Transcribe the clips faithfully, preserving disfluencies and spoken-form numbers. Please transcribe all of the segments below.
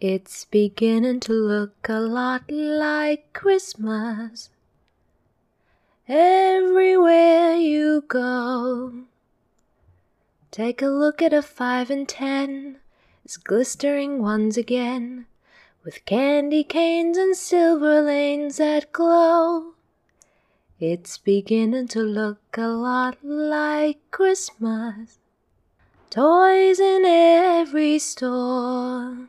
It's beginning to look a lot like Christmas everywhere you go. Take a look at a five and ten, it's glistering once again, with candy canes and silver lanes that glow. It's beginning to look a lot like Christmas. Toys in every store,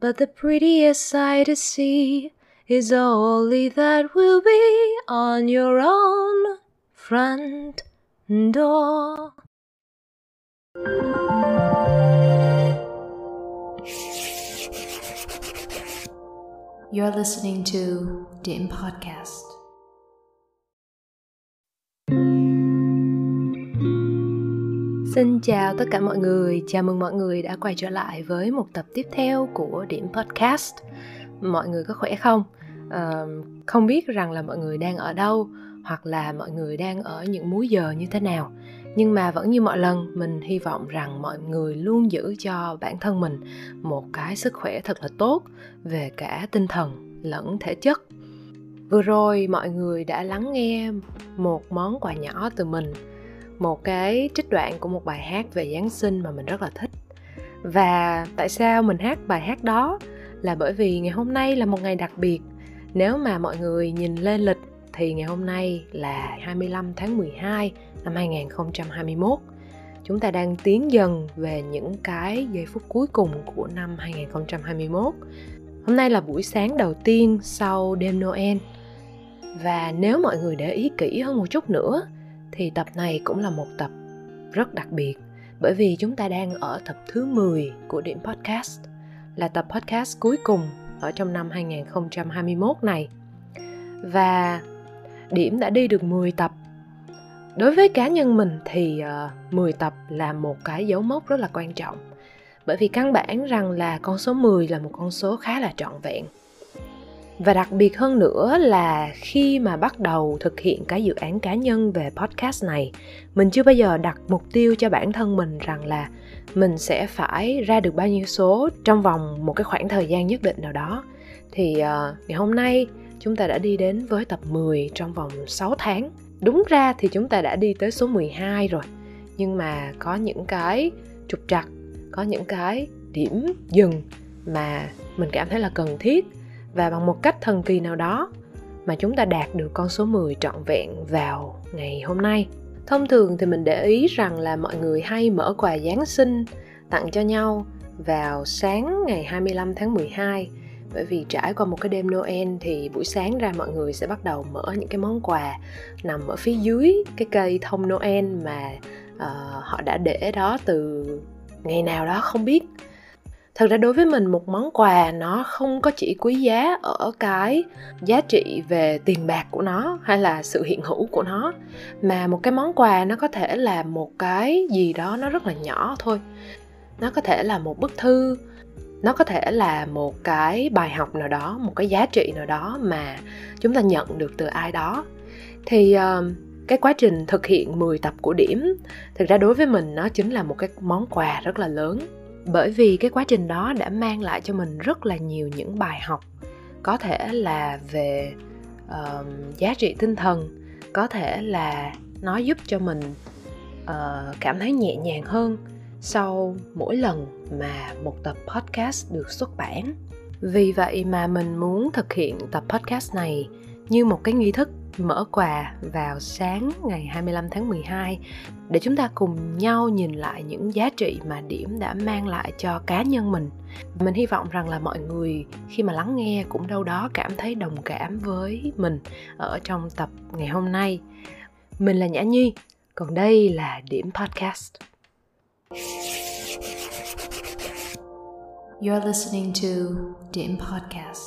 but the prettiest sight to see is a holly that will be on your own front door. You're listening to Điểm Podcast. Xin chào tất cả mọi người, chào mừng mọi người đã quay trở lại với một tập tiếp theo của Điểm Podcast. Mọi người có khỏe không? À, không biết rằng là mọi người đang ở đâu hoặc là mọi người đang ở những múi giờ như thế nào. Nhưng mà vẫn như mọi lần, mình hy vọng rằng mọi người luôn giữ cho bản thân mình một cái sức khỏe thật là tốt về cả tinh thần lẫn thể chất. Vừa rồi mọi người đã lắng nghe một món quà nhỏ từ mình, một cái trích đoạn của một bài hát về Giáng sinh mà mình rất là thích. Và tại sao mình hát bài hát đó? Là bởi vì ngày hôm nay là một ngày đặc biệt. Nếu mà mọi người nhìn lên lịch thì ngày hôm nay là hai mươi lăm tháng mười hai năm hai nghìn không trăm hai mươi mốt. Chúng ta đang tiến dần về những cái giây phút cuối cùng của năm hai nghìn không trăm hai mươi mốt. Hôm nay là buổi sáng đầu tiên sau đêm Noel. Và nếu mọi người để ý kỹ hơn một chút nữa thì tập này cũng là một tập rất đặc biệt, bởi vì chúng ta đang ở tập thứ mười của Điểm Podcast, là tập podcast cuối cùng ở trong năm hai nghìn không trăm hai mươi mốt này. Và Điểm đã đi được mười tập. Đối với cá nhân mình thì uh, mười tập là một cái dấu mốc rất là quan trọng, bởi vì căn bản rằng là con số mười là một con số khá là trọn vẹn. Và đặc biệt hơn nữa là khi mà bắt đầu thực hiện cái dự án cá nhân về podcast này, mình chưa bao giờ đặt mục tiêu cho bản thân mình rằng là mình sẽ phải ra được bao nhiêu số trong vòng một cái khoảng thời gian nhất định nào đó. Thì uh, ngày hôm nay chúng ta đã đi đến với tập mười trong vòng sáu tháng. Đúng ra thì chúng ta đã đi tới số mười hai rồi, nhưng mà có những cái trục trặc, có những cái điểm dừng mà mình cảm thấy là cần thiết. Và bằng một cách thần kỳ nào đó mà chúng ta đạt được con số mười trọn vẹn vào ngày hôm nay. Thông thường thì mình để ý rằng là mọi người hay mở quà Giáng sinh tặng cho nhau vào sáng ngày hai mươi lăm tháng mười hai. Bởi vì trải qua một cái đêm Noel thì buổi sáng ra mọi người sẽ bắt đầu mở những cái món quà nằm ở phía dưới cái cây thông Noel mà uh, họ đã để đó từ ngày nào đó không biết. Thật ra đối với mình, một món quà nó không có chỉ quý giá ở cái giá trị về tiền bạc của nó hay là sự hiện hữu của nó, mà một cái món quà nó có thể là một cái gì đó nó rất là nhỏ thôi. Nó có thể là một bức thư, nó có thể là một cái bài học nào đó, một cái giá trị nào đó mà chúng ta nhận được từ ai đó. Thì uh, cái quá trình thực hiện mười tập của Điểm, thực ra đối với mình nó chính là một cái món quà rất là lớn. Bởi vì cái quá trình đó đã mang lại cho mình rất là nhiều những bài học. Có thể là về uh, giá trị tinh thần, có thể là nó giúp cho mình uh, cảm thấy nhẹ nhàng hơn sau mỗi lần mà một tập podcast được xuất bản. Vì vậy mà mình muốn thực hiện tập podcast này như một cái nghi thức mở quà vào sáng ngày hai mươi lăm tháng mười hai, để chúng ta cùng nhau nhìn lại những giá trị mà Điểm đã mang lại cho cá nhân mình. Mình hy vọng rằng là mọi người khi mà lắng nghe cũng đâu đó cảm thấy đồng cảm với mình ở trong tập ngày hôm nay. Mình là Nhã Nhi, còn đây là Điểm Podcast. You're listening to Điểm Podcast.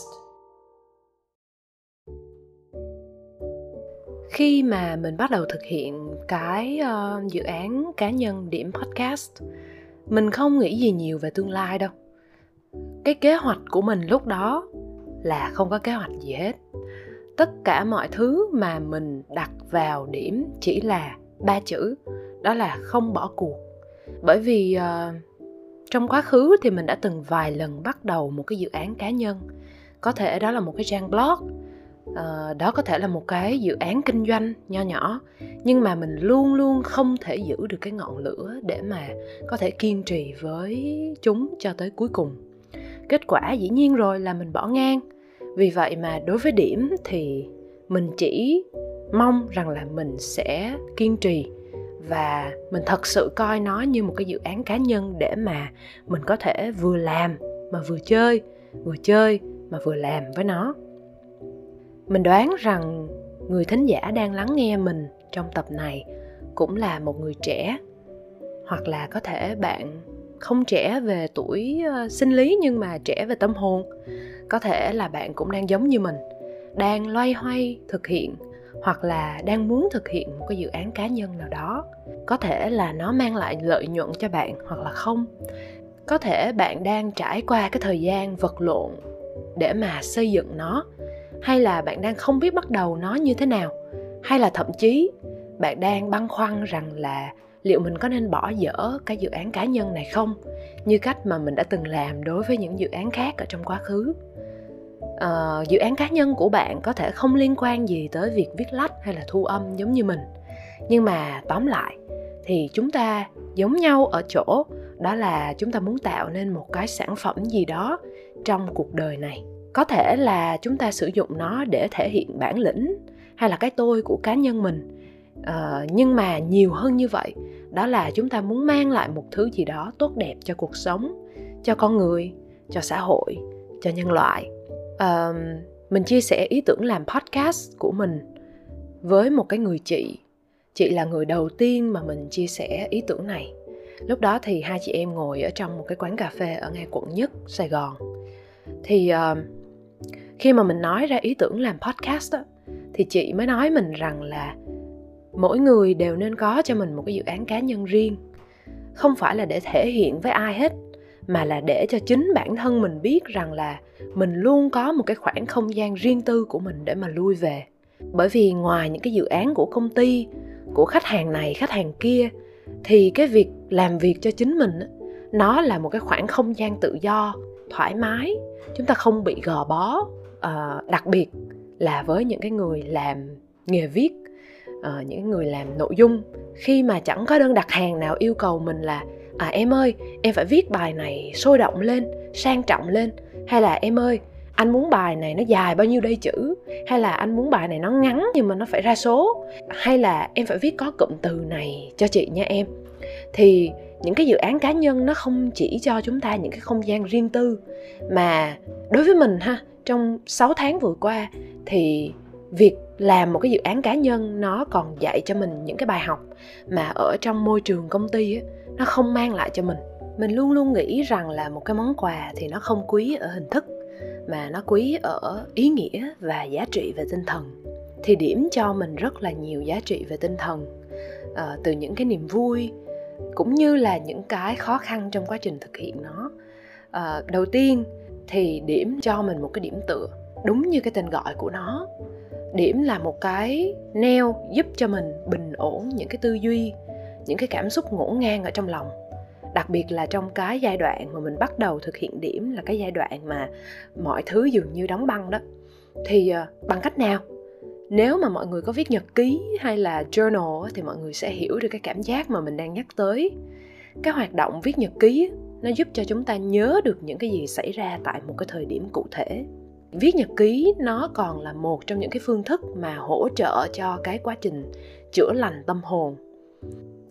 Khi mà mình bắt đầu thực hiện cái uh, dự án cá nhân Điểm Podcast, mình không nghĩ gì nhiều về tương lai đâu. Cái kế hoạch của mình lúc đó là không có kế hoạch gì hết. Tất cả mọi thứ mà mình đặt vào Điểm chỉ là ba chữ, đó là không bỏ cuộc. Bởi vì uh, Trong quá khứ thì mình đã từng vài lần bắt đầu một cái dự án cá nhân. Có thể đó là một cái trang blog, à, đó có thể là một cái dự án kinh doanh nho nhỏ. Nhưng mà mình luôn luôn không thể giữ được cái ngọn lửa để mà có thể kiên trì với chúng cho tới cuối cùng. Kết quả dĩ nhiên rồi là mình bỏ ngang. Vì vậy mà đối với Điểm thì mình chỉ mong rằng là mình sẽ kiên trì và mình thật sự coi nó như một cái dự án cá nhân để mà mình có thể vừa làm mà vừa chơi, vừa chơi mà vừa làm với nó. Mình đoán rằng người thính giả đang lắng nghe mình trong tập này cũng là một người trẻ, hoặc là có thể bạn không trẻ về tuổi sinh lý nhưng mà trẻ về tâm hồn. Có thể là bạn cũng đang giống như mình, đang loay hoay thực hiện hoặc là đang muốn thực hiện một cái dự án cá nhân nào đó. Có thể là nó mang lại lợi nhuận cho bạn hoặc là không. Có thể bạn đang trải qua cái thời gian vật lộn để mà xây dựng nó, hay là bạn đang không biết bắt đầu nó như thế nào, hay là thậm chí bạn đang băn khoăn rằng là liệu mình có nên bỏ dở cái dự án cá nhân này không, như cách mà mình đã từng làm đối với những dự án khác ở trong quá khứ. Uh, dự án cá nhân của bạn có thể không liên quan gì tới việc viết lách hay là thu âm giống như mình. Nhưng mà tóm lại thì chúng ta giống nhau ở chỗ đó là chúng ta muốn tạo nên một cái sản phẩm gì đó trong cuộc đời này. Có thể là chúng ta sử dụng nó để thể hiện bản lĩnh hay là cái tôi của cá nhân mình. Uh, nhưng mà nhiều hơn như vậy, đó là chúng ta muốn mang lại một thứ gì đó tốt đẹp cho cuộc sống, cho con người, cho xã hội, cho nhân loại. Uh, mình chia sẻ ý tưởng làm podcast của mình với một cái người chị. Chị là người đầu tiên mà mình chia sẻ ý tưởng này. Lúc đó thì hai chị em ngồi ở trong một cái quán cà phê ở ngay quận nhất, Sài Gòn. Thì uh, khi mà mình nói ra ý tưởng làm podcast đó, thì chị mới nói mình rằng là mỗi người đều nên có cho mình một cái dự án cá nhân riêng. Không phải là để thể hiện với ai hết, mà là để cho chính bản thân mình biết rằng là mình luôn có một cái khoảng không gian riêng tư của mình để mà lui về. Bởi vì ngoài những cái dự án của công ty, của khách hàng này, khách hàng kia, thì cái việc làm việc cho chính mình, nó là một cái khoảng không gian tự do, thoải mái. Chúng ta không bị gò bó, à, đặc biệt là với những cái người làm nghề viết, à, những người làm nội dung. Khi mà chẳng có đơn đặt hàng nào yêu cầu mình là à, em ơi, em phải viết bài này sôi động lên, sang trọng lên, hay là em ơi, anh muốn bài này nó dài bao nhiêu đây chữ, hay là anh muốn bài này nó ngắn nhưng mà nó phải ra số, hay là em phải viết có cụm từ này cho chị nha em. Thì những cái dự án cá nhân nó không chỉ cho chúng ta những cái không gian riêng tư, mà đối với mình ha, trong sáu tháng vừa qua thì việc làm một cái dự án cá nhân nó còn dạy cho mình những cái bài học mà ở trong môi trường công ty ấy, nó không mang lại cho mình. Mình luôn luôn nghĩ rằng là một cái món quà thì nó không quý ở hình thức, mà nó quý ở ý nghĩa và giá trị về tinh thần. Thì Điểm cho mình rất là nhiều giá trị về tinh thần, à, từ những cái niềm vui cũng như là những cái khó khăn trong quá trình thực hiện nó. À, đầu tiên thì Điểm cho mình một cái điểm tựa, đúng như cái tên gọi của nó. Điểm là một cái neo giúp cho mình bình ổn những cái tư duy, những cái cảm xúc ngổn ngang ở trong lòng. Đặc biệt là trong cái giai đoạn mà mình bắt đầu thực hiện Điểm, là cái giai đoạn mà mọi thứ dường như đóng băng đó. Thì bằng cách nào? Nếu mà mọi người có viết nhật ký hay là journal thì mọi người sẽ hiểu được cái cảm giác mà mình đang nhắc tới. Cái hoạt động viết nhật ký nó giúp cho chúng ta nhớ được những cái gì xảy ra tại một cái thời điểm cụ thể. Viết nhật ký nó còn là một trong những cái phương thức mà hỗ trợ cho cái quá trình chữa lành tâm hồn.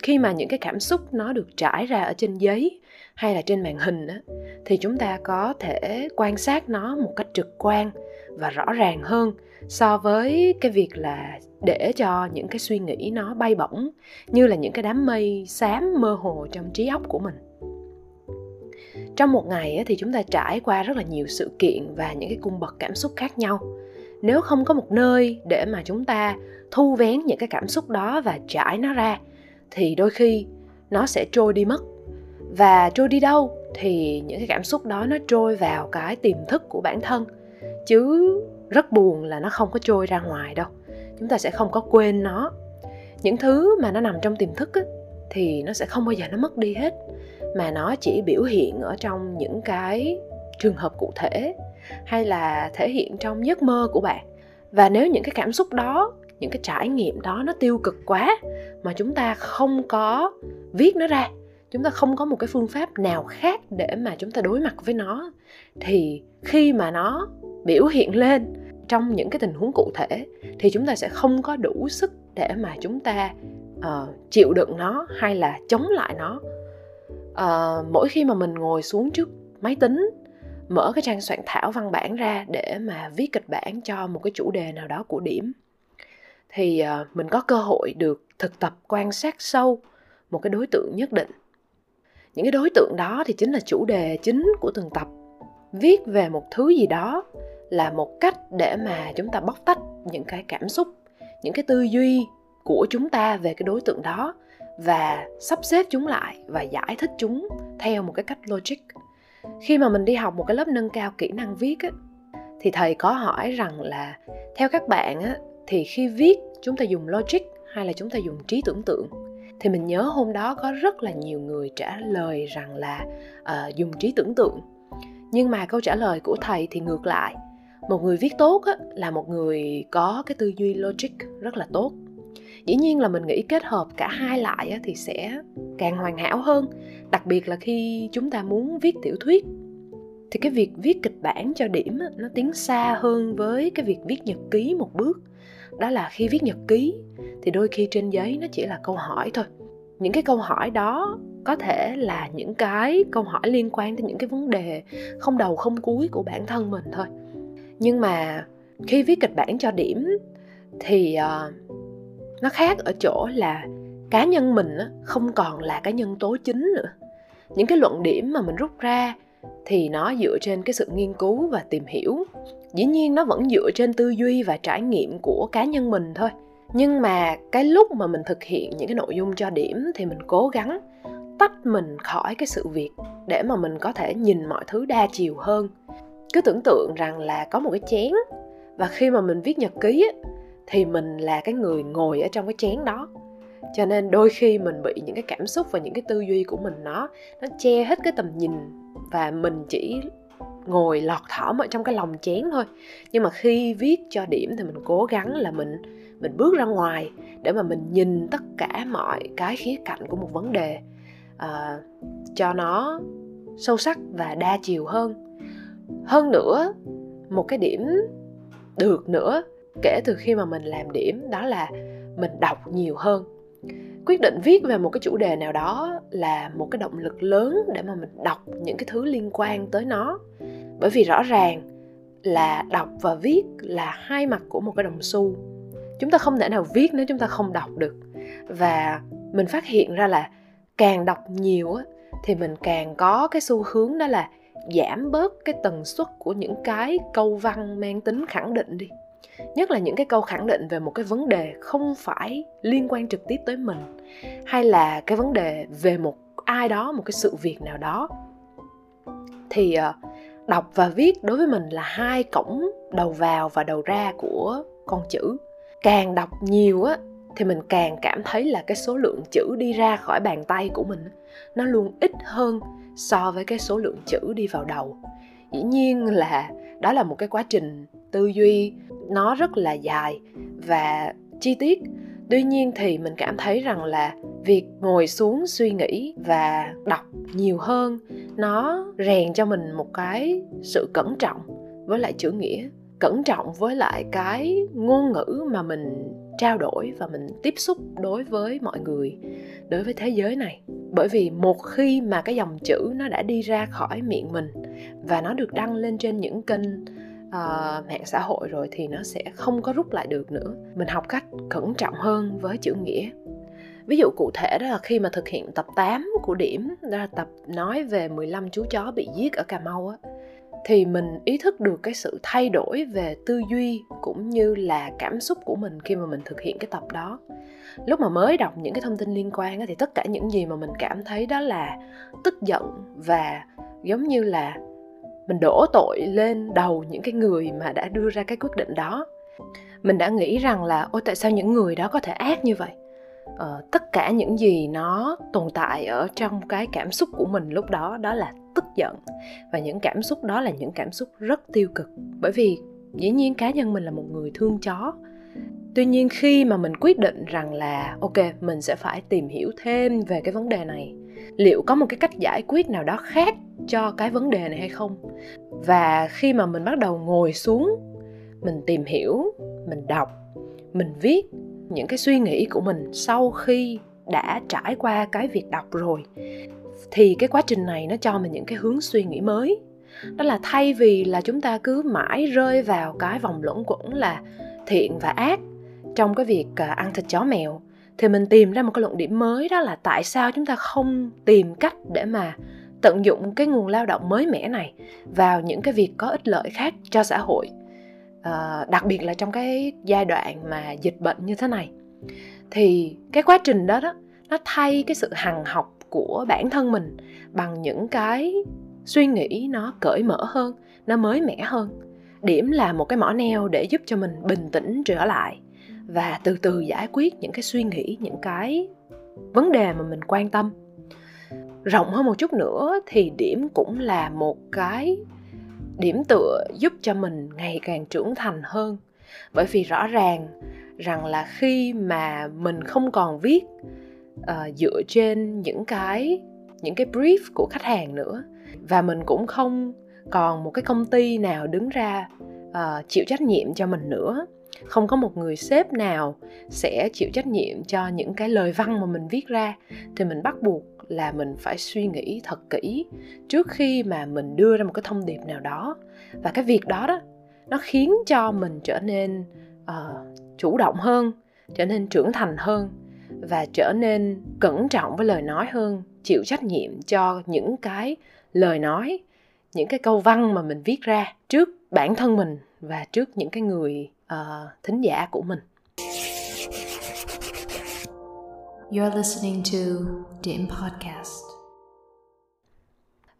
Khi mà những cái cảm xúc nó được trải ra ở trên giấy hay là trên màn hình á, thì chúng ta có thể quan sát nó một cách trực quan và rõ ràng hơn so với cái việc là để cho những cái suy nghĩ nó bay bổng như là những cái đám mây xám mơ hồ trong trí óc của mình. Trong một ngày á, thì chúng ta trải qua rất là nhiều sự kiện và những cái cung bậc cảm xúc khác nhau. Nếu không có một nơi để mà chúng ta thu vén những cái cảm xúc đó và trải nó ra, thì đôi khi nó sẽ trôi đi mất. Và trôi đi đâu thì những cái cảm xúc đó nó trôi vào cái tiềm thức của bản thân, chứ rất buồn là nó không có trôi ra ngoài đâu. Chúng ta sẽ không có quên nó. Những thứ mà nó nằm trong tiềm thức ấy, thì nó sẽ không bao giờ nó mất đi hết, mà nó chỉ biểu hiện ở trong những cái trường hợp cụ thể hay là thể hiện trong giấc mơ của bạn. Và nếu những cái cảm xúc đó, những cái trải nghiệm đó nó tiêu cực quá mà chúng ta không có viết nó ra, chúng ta không có một cái phương pháp nào khác để mà chúng ta đối mặt với nó, thì khi mà nó biểu hiện lên trong những cái tình huống cụ thể thì chúng ta sẽ không có đủ sức để mà chúng ta uh, chịu đựng nó hay là chống lại nó. Uh, mỗi khi mà mình ngồi xuống trước máy tính, mở cái trang soạn thảo văn bản ra để mà viết kịch bản cho một cái chủ đề nào đó của Điểm, thì uh, mình có cơ hội được thực tập quan sát sâu một cái đối tượng nhất định. Những cái đối tượng đó thì chính là chủ đề chính của từng tập. Viết về một thứ gì đó là một cách để mà chúng ta bóc tách những cái cảm xúc, những cái tư duy của chúng ta về cái đối tượng đó và sắp xếp chúng lại và giải thích chúng theo một cái cách logic. Khi mà mình đi học một cái lớp nâng cao kỹ năng viết á, thì thầy có hỏi rằng là theo các bạn á, thì khi viết chúng ta dùng logic hay là chúng ta dùng trí tưởng tượng? Thì mình nhớ hôm đó có rất là nhiều người trả lời rằng là uh, dùng trí tưởng tượng. Nhưng mà câu trả lời của thầy thì ngược lại. Một người viết tốt á, là một người có cái tư duy logic rất là tốt. Dĩ nhiên là mình nghĩ kết hợp cả hai lại á, thì sẽ càng hoàn hảo hơn. Đặc biệt là khi chúng ta muốn viết tiểu thuyết, thì cái việc viết kịch bản cho Điểm á, nó tiến xa hơn với cái việc viết nhật ký một bước. Đó là khi viết nhật ký thì đôi khi trên giấy nó chỉ là câu hỏi thôi. Những cái câu hỏi đó có thể là những cái câu hỏi liên quan đến những cái vấn đề không đầu không cuối của bản thân mình thôi. Nhưng mà khi viết kịch bản cho Điểm thì uh, nó khác ở chỗ là cá nhân mình không còn là cái nhân tố chính nữa. Những cái luận điểm mà mình rút ra thì nó dựa trên cái sự nghiên cứu và tìm hiểu. Dĩ nhiên nó vẫn dựa trên tư duy và trải nghiệm của cá nhân mình thôi. Nhưng mà cái lúc mà mình thực hiện những cái nội dung cho Điểm thì mình cố gắng tách mình khỏi cái sự việc để mà mình có thể nhìn mọi thứ đa chiều hơn. Cứ tưởng tượng rằng là có một cái chén, và khi mà mình viết nhật ký á, thì mình là cái người ngồi ở trong cái chén đó. Cho nên đôi khi mình bị những cái cảm xúc và những cái tư duy của mình nó nó che hết cái tầm nhìn, và mình chỉ ngồi lọt thỏm ở trong cái lòng chén thôi. Nhưng mà khi viết cho Điểm thì mình cố gắng là mình mình bước ra ngoài để mà mình nhìn tất cả mọi cái khía cạnh của một vấn đề uh, cho nó sâu sắc và đa chiều hơn. Hơn nữa, một cái điểm được nữa kể từ khi mà mình làm Điểm đó là mình đọc nhiều hơn. Quyết định viết về một cái chủ đề nào đó là một cái động lực lớn để mà mình đọc những cái thứ liên quan tới nó. Bởi vì rõ ràng là đọc và viết là hai mặt của một cái đồng xu. Chúng ta không thể nào viết nếu chúng ta không đọc được. Và mình phát hiện ra là càng đọc nhiều thì mình càng có cái xu hướng đó là giảm bớt cái tần suất của những cái câu văn mang tính khẳng định đi. Nhất là những cái câu khẳng định về một cái vấn đề không phải liên quan trực tiếp tới mình, hay là cái vấn đề về một ai đó, một cái sự việc nào đó. Thì đọc và viết đối với mình là hai cổng đầu vào và đầu ra của con chữ. Càng đọc nhiều á, thì mình càng cảm thấy là cái số lượng chữ đi ra khỏi bàn tay của mình nó luôn ít hơn so với cái số lượng chữ đi vào đầu. Dĩ nhiên là đó là một cái quá trình tư duy nó rất là dài và chi tiết. Tuy nhiên thì mình cảm thấy rằng là việc ngồi xuống suy nghĩ và đọc nhiều hơn nó rèn cho mình một cái sự cẩn trọng với lại chữ nghĩa, cẩn trọng với lại cái ngôn ngữ mà mình trao đổi và mình tiếp xúc đối với mọi người, đối với thế giới này. Bởi vì một khi mà cái dòng chữ nó đã đi ra khỏi miệng mình và nó được đăng lên trên những kênh uh, mạng xã hội rồi thì nó sẽ không có rút lại được nữa. Mình học cách cẩn trọng hơn với chữ nghĩa. Ví dụ cụ thể đó là khi mà thực hiện tập tám của Điểm, đó là tập nói về mười lăm chú chó bị giết ở Cà Mau á, thì mình ý thức được cái sự thay đổi về tư duy cũng như là cảm xúc của mình khi mà mình thực hiện cái tập đó. Lúc mà mới đọc những cái thông tin liên quan thì tất cả những gì mà mình cảm thấy đó là tức giận và giống như là mình đổ tội lên đầu những cái người mà đã đưa ra cái quyết định đó. Mình đã nghĩ rằng là ôi tại sao những người đó có thể ác như vậy? uh, tất cả những gì nó tồn tại ở trong cái cảm xúc của mình lúc đó, đó là tức giận. Và những cảm xúc đó là những cảm xúc rất tiêu cực, bởi vì dĩ nhiên cá nhân mình là một người thương chó. Tuy nhiên khi mà mình quyết định rằng là ok, mình sẽ phải tìm hiểu thêm về cái vấn đề này, liệu có một cái cách giải quyết nào đó khác cho cái vấn đề này hay không. Và khi mà mình bắt đầu ngồi xuống, mình tìm hiểu, mình đọc, mình viết những cái suy nghĩ của mình sau khi đã trải qua cái việc đọc rồi, thì cái quá trình này nó cho mình những cái hướng suy nghĩ mới. Đó là thay vì là chúng ta cứ mãi rơi vào cái vòng luẩn quẩn là thiện và ác trong cái việc ăn thịt chó mèo, thì mình tìm ra một cái luận điểm mới, đó là tại sao chúng ta không tìm cách để mà tận dụng cái nguồn lao động mới mẻ này vào những cái việc có ích lợi khác cho xã hội, à, đặc biệt là trong cái giai đoạn mà dịch bệnh như thế này. Thì cái quá trình đó, đó nó thay cái sự hằn học của bản thân mình bằng những cái suy nghĩ nó cởi mở hơn, nó mới mẻ hơn. Điểm là một cái mỏ neo để giúp cho mình bình tĩnh trở lại và từ từ giải quyết những cái suy nghĩ, những cái vấn đề mà mình quan tâm. Rộng hơn một chút nữa thì điểm cũng là một cái điểm tựa giúp cho mình ngày càng trưởng thành hơn. Bởi vì rõ ràng rằng là khi mà mình không còn viết uh, dựa trên những cái, những cái brief của khách hàng nữa, và mình cũng không còn một cái công ty nào đứng ra uh, chịu trách nhiệm cho mình nữa, không có một người sếp nào sẽ chịu trách nhiệm cho những cái lời văn mà mình viết ra, thì mình bắt buộc là mình phải suy nghĩ thật kỹ trước khi mà mình đưa ra một cái thông điệp nào đó. Và cái việc đó đó nó khiến cho mình trở nên uh, chủ động hơn, trở nên trưởng thành hơn, và trở nên cẩn trọng với lời nói hơn, chịu trách nhiệm cho những cái lời nói, những cái câu văn mà mình viết ra trước bản thân mình và trước những cái người uh, thính giả của mình. You're listening to Điểm Podcast.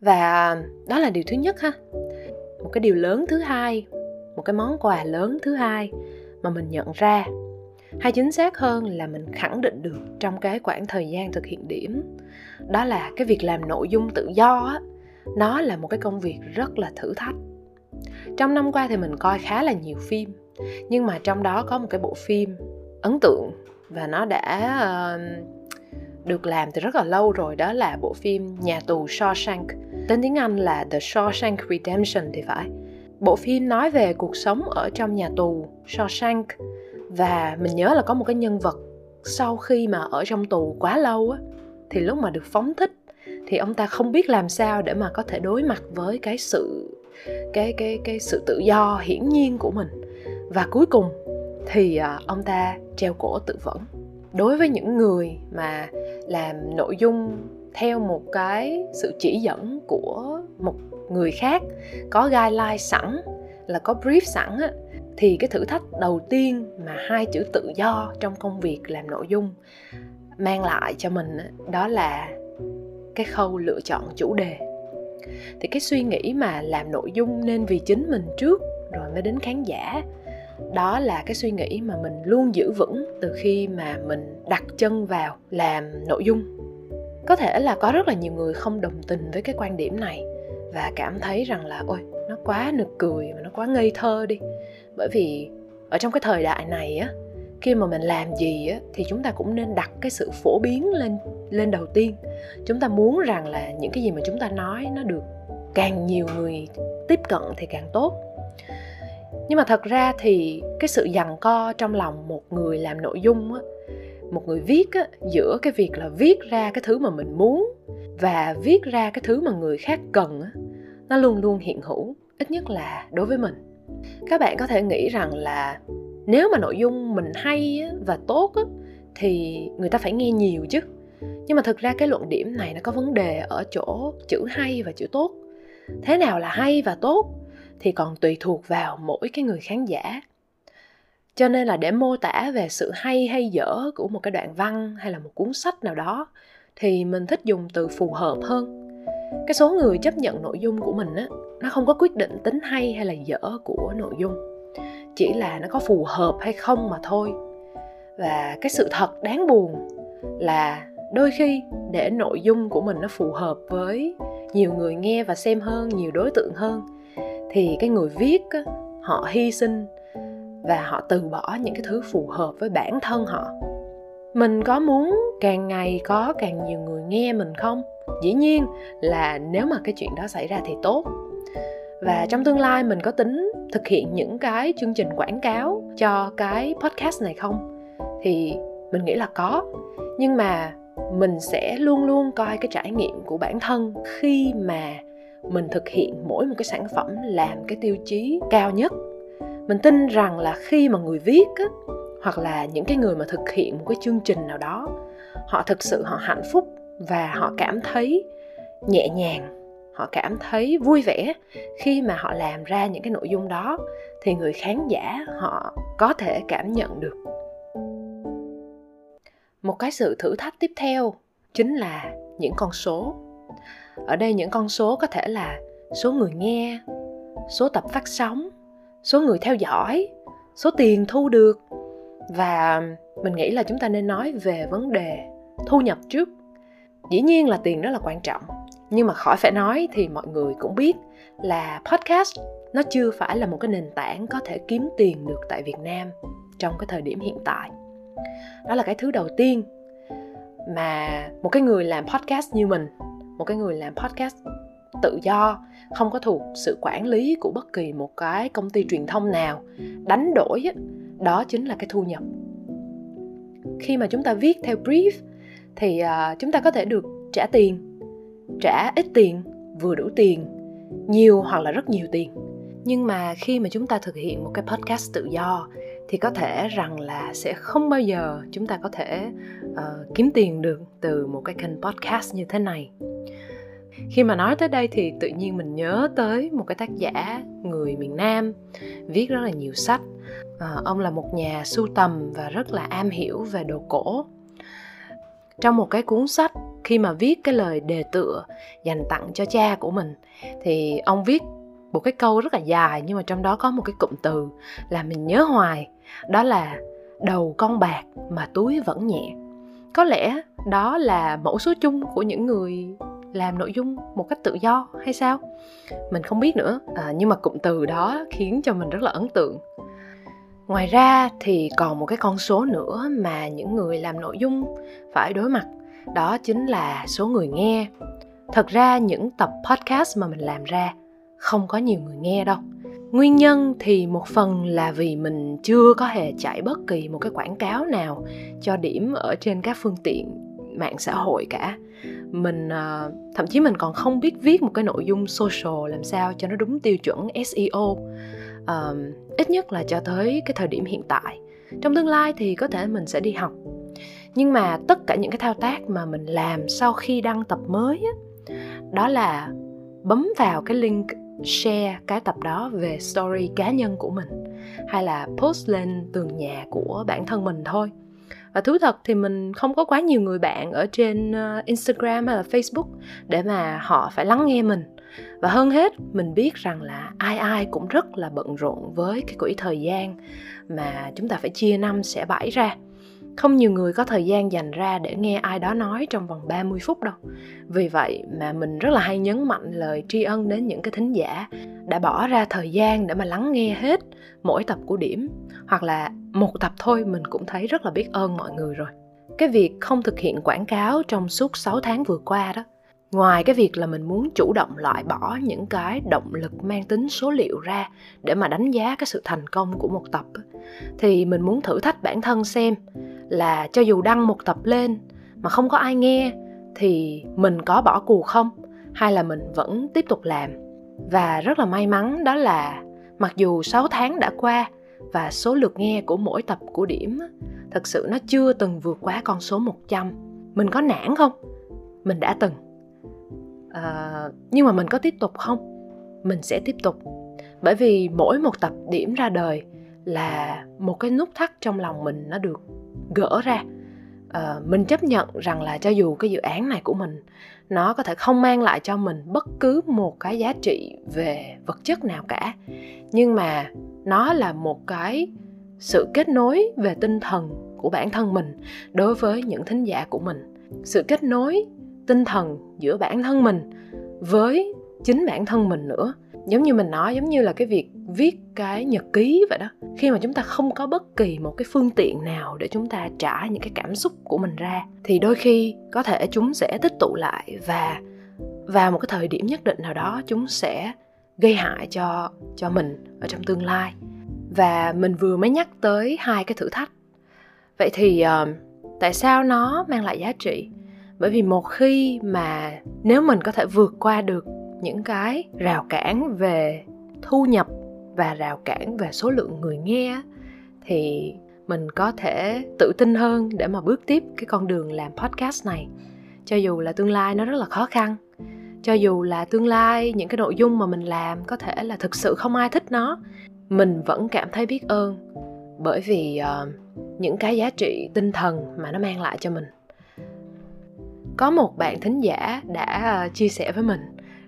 Và đó là điều thứ nhất ha. Một cái điều lớn thứ hai, một cái món quà lớn thứ hai mà mình nhận ra, hay chính xác hơn là mình khẳng định được trong cái khoảng thời gian thực hiện điểm, đó là cái việc làm nội dung tự do á, nó là một cái công việc rất là thử thách. Trong năm qua thì mình coi khá là nhiều phim, nhưng mà trong đó có một cái bộ phim ấn tượng và nó đã uh, được làm từ rất là lâu rồi, đó là bộ phim Nhà tù Shawshank, tên tiếng Anh là The Shawshank Redemption thì phải. Bộ phim nói về cuộc sống ở trong nhà tù Shawshank, và mình nhớ là có một cái nhân vật sau khi mà ở trong tù quá lâu á, thì lúc mà được phóng thích thì ông ta không biết làm sao để mà có thể đối mặt với cái sự cái cái cái sự tự do hiển nhiên của mình, và cuối cùng thì ông ta treo cổ tự vẫn. Đối với những người mà làm nội dung theo một cái sự chỉ dẫn của một người khác, có guideline sẵn, là có brief sẵn á, thì cái thử thách đầu tiên mà hai chữ tự do trong công việc làm nội dung mang lại cho mình đó là cái khâu lựa chọn chủ đề. Thì cái suy nghĩ mà làm nội dung nên vì chính mình trước rồi mới đến khán giả, đó là cái suy nghĩ mà mình luôn giữ vững từ khi mà mình đặt chân vào làm nội dung. Có thể là có rất là nhiều người không đồng tình với cái quan điểm này và cảm thấy rằng là ôi, nó quá nực cười, nó quá ngây thơ đi. Bởi vì ở trong cái thời đại này á, khi mà mình làm gì á, thì chúng ta cũng nên đặt cái sự phổ biến lên, lên đầu tiên. Chúng ta muốn rằng là những cái gì mà chúng ta nói nó được càng nhiều người tiếp cận thì càng tốt. Nhưng mà thật ra thì cái sự giằng co trong lòng một người làm nội dung á, một người viết á, giữa cái việc là viết ra cái thứ mà mình muốn và viết ra cái thứ mà người khác cần á, nó luôn luôn hiện hữu, ít nhất là đối với mình. Các bạn có thể nghĩ rằng là nếu mà nội dung mình hay và tốt thì người ta phải nghe nhiều chứ. Nhưng mà thực ra cái luận điểm này nó có vấn đề ở chỗ chữ hay và chữ tốt. Thế nào là hay và tốt thì còn tùy thuộc vào mỗi cái người khán giả. Cho nên là để mô tả về sự hay hay dở của một cái đoạn văn hay là một cuốn sách nào đó, thì mình thích dùng từ phù hợp hơn. Cái số người chấp nhận nội dung của mình á, nó không có quyết định tính hay hay là dở của nội dung, chỉ là nó có phù hợp hay không mà thôi. Và cái sự thật đáng buồn là đôi khi để nội dung của mình nó phù hợp với nhiều người nghe và xem hơn, nhiều đối tượng hơn, thì cái người viết họ hy sinh và họ từ bỏ những cái thứ phù hợp với bản thân họ. Mình có muốn càng ngày có càng nhiều người nghe mình không? Dĩ nhiên là nếu mà cái chuyện đó xảy ra thì tốt. Và trong tương lai mình có tính thực hiện những cái chương trình quảng cáo cho cái podcast này không? Thì mình nghĩ là có. Nhưng mà mình sẽ luôn luôn coi cái trải nghiệm của bản thân khi mà mình thực hiện mỗi một cái sản phẩm làm cái tiêu chí cao nhất. Mình tin rằng là khi mà người viết á, hoặc là những cái người mà thực hiện một cái chương trình nào đó, họ thực sự họ hạnh phúc và họ cảm thấy nhẹ nhàng, họ cảm thấy vui vẻ khi mà họ làm ra những cái nội dung đó, thì người khán giả họ có thể cảm nhận được. Một cái sự thử thách tiếp theo chính là những con số. Ở đây những con số có thể là số người nghe, số tập phát sóng, số người theo dõi, số tiền thu được. Và mình nghĩ là chúng ta nên nói về vấn đề thu nhập trước. Dĩ nhiên là tiền rất là quan trọng, nhưng mà khỏi phải nói thì mọi người cũng biết là podcast nó chưa phải là một cái nền tảng có thể kiếm tiền được tại Việt Nam trong cái thời điểm hiện tại. Đó là cái thứ đầu tiên mà một cái người làm podcast như mình, một cái người làm podcast tự do, không có thuộc sự quản lý của bất kỳ một cái công ty truyền thông nào, đánh đổi, đó chính là cái thu nhập. Khi mà chúng ta viết theo brief thì chúng ta có thể được trả tiền, trả ít tiền, vừa đủ tiền, nhiều hoặc là rất nhiều tiền. Nhưng mà khi mà chúng ta thực hiện một cái podcast tự do thì có thể rằng là sẽ không bao giờ chúng ta có thể uh, kiếm tiền được từ một cái kênh podcast như thế này. Khi mà nói tới đây thì tự nhiên mình nhớ tới một cái tác giả người miền Nam viết rất là nhiều sách. Uh, ông là một nhà sưu tầm và rất là am hiểu về đồ cổ. Trong một cái cuốn sách, khi mà viết cái lời đề tựa dành tặng cho cha của mình, thì ông viết một cái câu rất là dài, nhưng mà trong đó có một cái cụm từ là mình nhớ hoài, đó là đầu con bạc mà túi vẫn nhẹ. Có lẽ đó là mẫu số chung của những người làm nội dung một cách tự do hay sao? Mình không biết nữa, à, nhưng mà cụm từ đó khiến cho mình rất là ấn tượng. Ngoài ra thì còn một cái con số nữa mà những người làm nội dung phải đối mặt, đó chính là số người nghe. Thật ra những tập podcast mà mình làm ra không có nhiều người nghe đâu. Nguyên nhân thì một phần là vì mình chưa có hề chạy bất kỳ một cái quảng cáo nào cho Điểm ở trên các phương tiện mạng xã hội cả. Mình thậm chí mình còn không biết viết một cái nội dung social làm sao cho nó đúng tiêu chuẩn S E O. Uh, ít nhất là cho tới cái thời điểm hiện tại. Trong tương lai thì có thể mình sẽ đi học. Nhưng mà tất cả những cái thao tác mà mình làm sau khi đăng tập mới á, đó là bấm vào cái link share cái tập đó về story cá nhân của mình, hay là post lên tường nhà của bản thân mình thôi. Và thú thật thì mình không có quá nhiều người bạn ở trên Instagram hay là Facebook để mà họ phải lắng nghe mình. Và hơn hết, mình biết rằng là ai ai cũng rất là bận rộn với cái quỹ thời gian mà chúng ta phải chia năm xẻ bảy ra. Không nhiều người có thời gian dành ra để nghe ai đó nói trong vòng ba mươi phút đâu. Vì vậy mà mình rất là hay nhấn mạnh lời tri ân đến những cái thính giả đã bỏ ra thời gian để mà lắng nghe hết mỗi tập của Điểm. Hoặc là một tập thôi mình cũng thấy rất là biết ơn mọi người rồi. Cái việc không thực hiện quảng cáo trong suốt sáu tháng vừa qua đó, ngoài cái việc là mình muốn chủ động loại bỏ những cái động lực mang tính số liệu ra để mà đánh giá cái sự thành công của một tập, thì mình muốn thử thách bản thân xem là cho dù đăng một tập lên mà không có ai nghe thì mình có bỏ cuộc không, hay là mình vẫn tiếp tục làm. Và rất là may mắn đó là mặc dù sáu tháng đã qua và số lượt nghe của mỗi tập của Điểm thật sự nó chưa từng vượt quá con số một trăm. Mình có nản không? Mình đã từng. À, nhưng mà mình có tiếp tục không? Mình sẽ tiếp tục. Bởi vì mỗi một tập Điểm ra đời là một cái nút thắt trong lòng mình nó được gỡ ra. à, Mình chấp nhận rằng là cho dù cái dự án này của mình nó có thể không mang lại cho mình bất cứ một cái giá trị về vật chất nào cả, nhưng mà nó là một cái sự kết nối về tinh thần của bản thân mình đối với những thính giả của mình. Sự kết nối tinh thần giữa bản thân mình với chính bản thân mình nữa. Giống như mình nói, giống như là cái việc viết cái nhật ký vậy đó. Khi mà chúng ta không có bất kỳ một cái phương tiện nào để chúng ta trả những cái cảm xúc của mình ra, thì đôi khi có thể chúng sẽ tích tụ lại và vào một cái thời điểm nhất định nào đó chúng sẽ gây hại cho, cho mình ở trong tương lai. Và mình vừa mới nhắc tới hai cái thử thách. Vậy thì uh, tại sao nó mang lại giá trị? Bởi vì một khi mà nếu mình có thể vượt qua được những cái rào cản về thu nhập và rào cản về số lượng người nghe, thì mình có thể tự tin hơn để mà bước tiếp cái con đường làm podcast này. Cho dù là tương lai nó rất là khó khăn, cho dù là tương lai những cái nội dung mà mình làm có thể là thực sự không ai thích nó, mình vẫn cảm thấy biết ơn bởi vì uh, những cái giá trị tinh thần mà nó mang lại cho mình. Có một bạn thính giả đã uh, chia sẻ với mình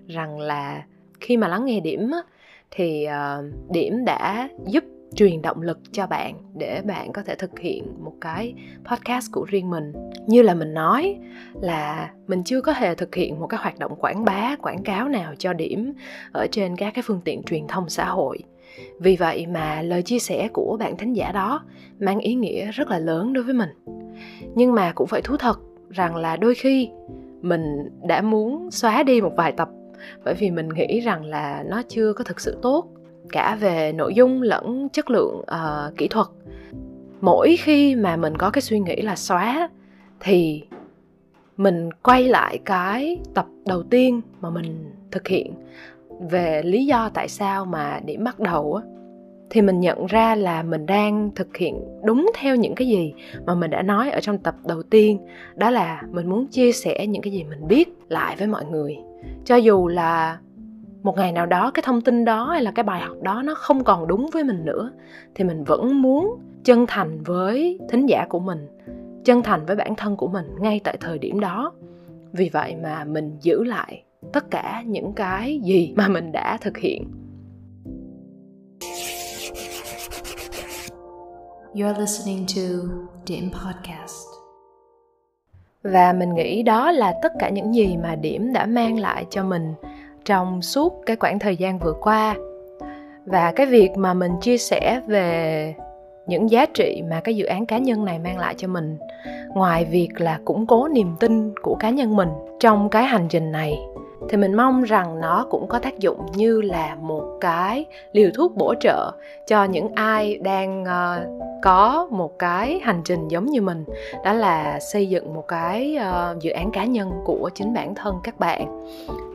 rằng là khi mà lắng nghe Điểm á, thì uh, Điểm đã giúp truyền động lực cho bạn để bạn có thể thực hiện một cái podcast của riêng mình. Như là mình nói là mình chưa có hề thực hiện một cái hoạt động quảng bá, quảng cáo nào cho Điểm ở trên các cái phương tiện truyền thông xã hội. Vì vậy mà lời chia sẻ của bạn thính giả đó mang ý nghĩa rất là lớn đối với mình. Nhưng mà cũng phải thú thật rằng là đôi khi mình đã muốn xóa đi một vài tập bởi vì mình nghĩ rằng là nó chưa có thực sự tốt, cả về nội dung lẫn chất lượng uh, kỹ thuật. Mỗi khi mà mình có cái suy nghĩ là xóa thì mình quay lại cái tập đầu tiên mà mình thực hiện về lý do tại sao mà Điểm bắt đầu á, thì mình nhận ra là mình đang thực hiện đúng theo những cái gì mà mình đã nói ở trong tập đầu tiên. Đó là mình muốn chia sẻ những cái gì mình biết lại với mọi người. Cho dù là một ngày nào đó cái thông tin đó hay là cái bài học đó nó không còn đúng với mình nữa, thì mình vẫn muốn chân thành với thính giả của mình, chân thành với bản thân của mình ngay tại thời điểm đó. Vì vậy mà mình giữ lại tất cả những cái gì mà mình đã thực hiện. You're listening to Điểm Podcast. Và mình nghĩ đó là tất cả những gì mà Điểm đã mang lại cho mình trong suốt cái khoảng thời gian vừa qua. Và cái việc mà mình chia sẻ về những giá trị mà cái dự án cá nhân này mang lại cho mình, ngoài việc là củng cố niềm tin của cá nhân mình trong cái hành trình này, thì mình mong rằng nó cũng có tác dụng như là một cái liều thuốc bổ trợ cho những ai đang uh, có một cái hành trình giống như mình. Đó là xây dựng một cái uh, dự án cá nhân của chính bản thân các bạn.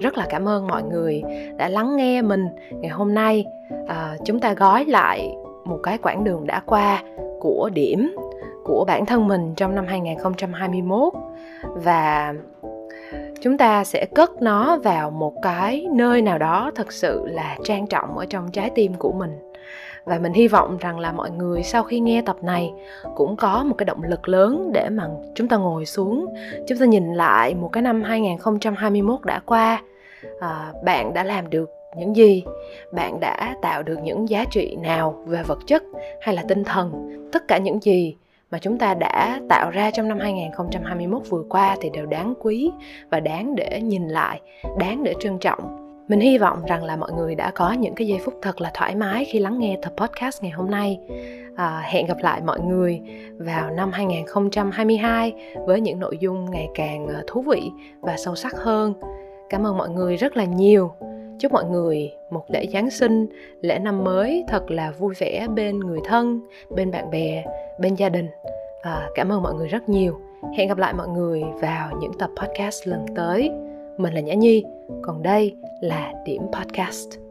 Rất là cảm ơn mọi người đã lắng nghe mình ngày hôm nay. uh, Chúng ta gói lại một cái quãng đường đã qua của Điểm, của bản thân mình trong năm hai không hai mốt. Và chúng ta sẽ cất nó vào một cái nơi nào đó thật sự là trang trọng ở trong trái tim của mình. Và mình hy vọng rằng là mọi người sau khi nghe tập này cũng có một cái động lực lớn để mà chúng ta ngồi xuống, chúng ta nhìn lại một cái năm hai không hai mốt đã qua. À, bạn đã làm được những gì? Bạn đã tạo được những giá trị nào về vật chất hay là tinh thần? Tất cả những gì mà chúng ta đã tạo ra trong năm hai không hai mốt vừa qua thì đều đáng quý và đáng để nhìn lại, đáng để trân trọng. Mình hy vọng rằng là mọi người đã có những cái giây phút thật là thoải mái khi lắng nghe tập podcast ngày hôm nay. À, hẹn gặp lại mọi người vào năm hai không hai hai với những nội dung ngày càng thú vị và sâu sắc hơn. Cảm ơn mọi người rất là nhiều. Chúc mọi người một lễ Giáng sinh, lễ năm mới thật là vui vẻ bên người thân, bên bạn bè, bên gia đình. À, cảm ơn mọi người rất nhiều. Hẹn gặp lại mọi người vào những tập podcast lần tới. Mình là Nhã Nhi, còn đây là Điểm Podcast.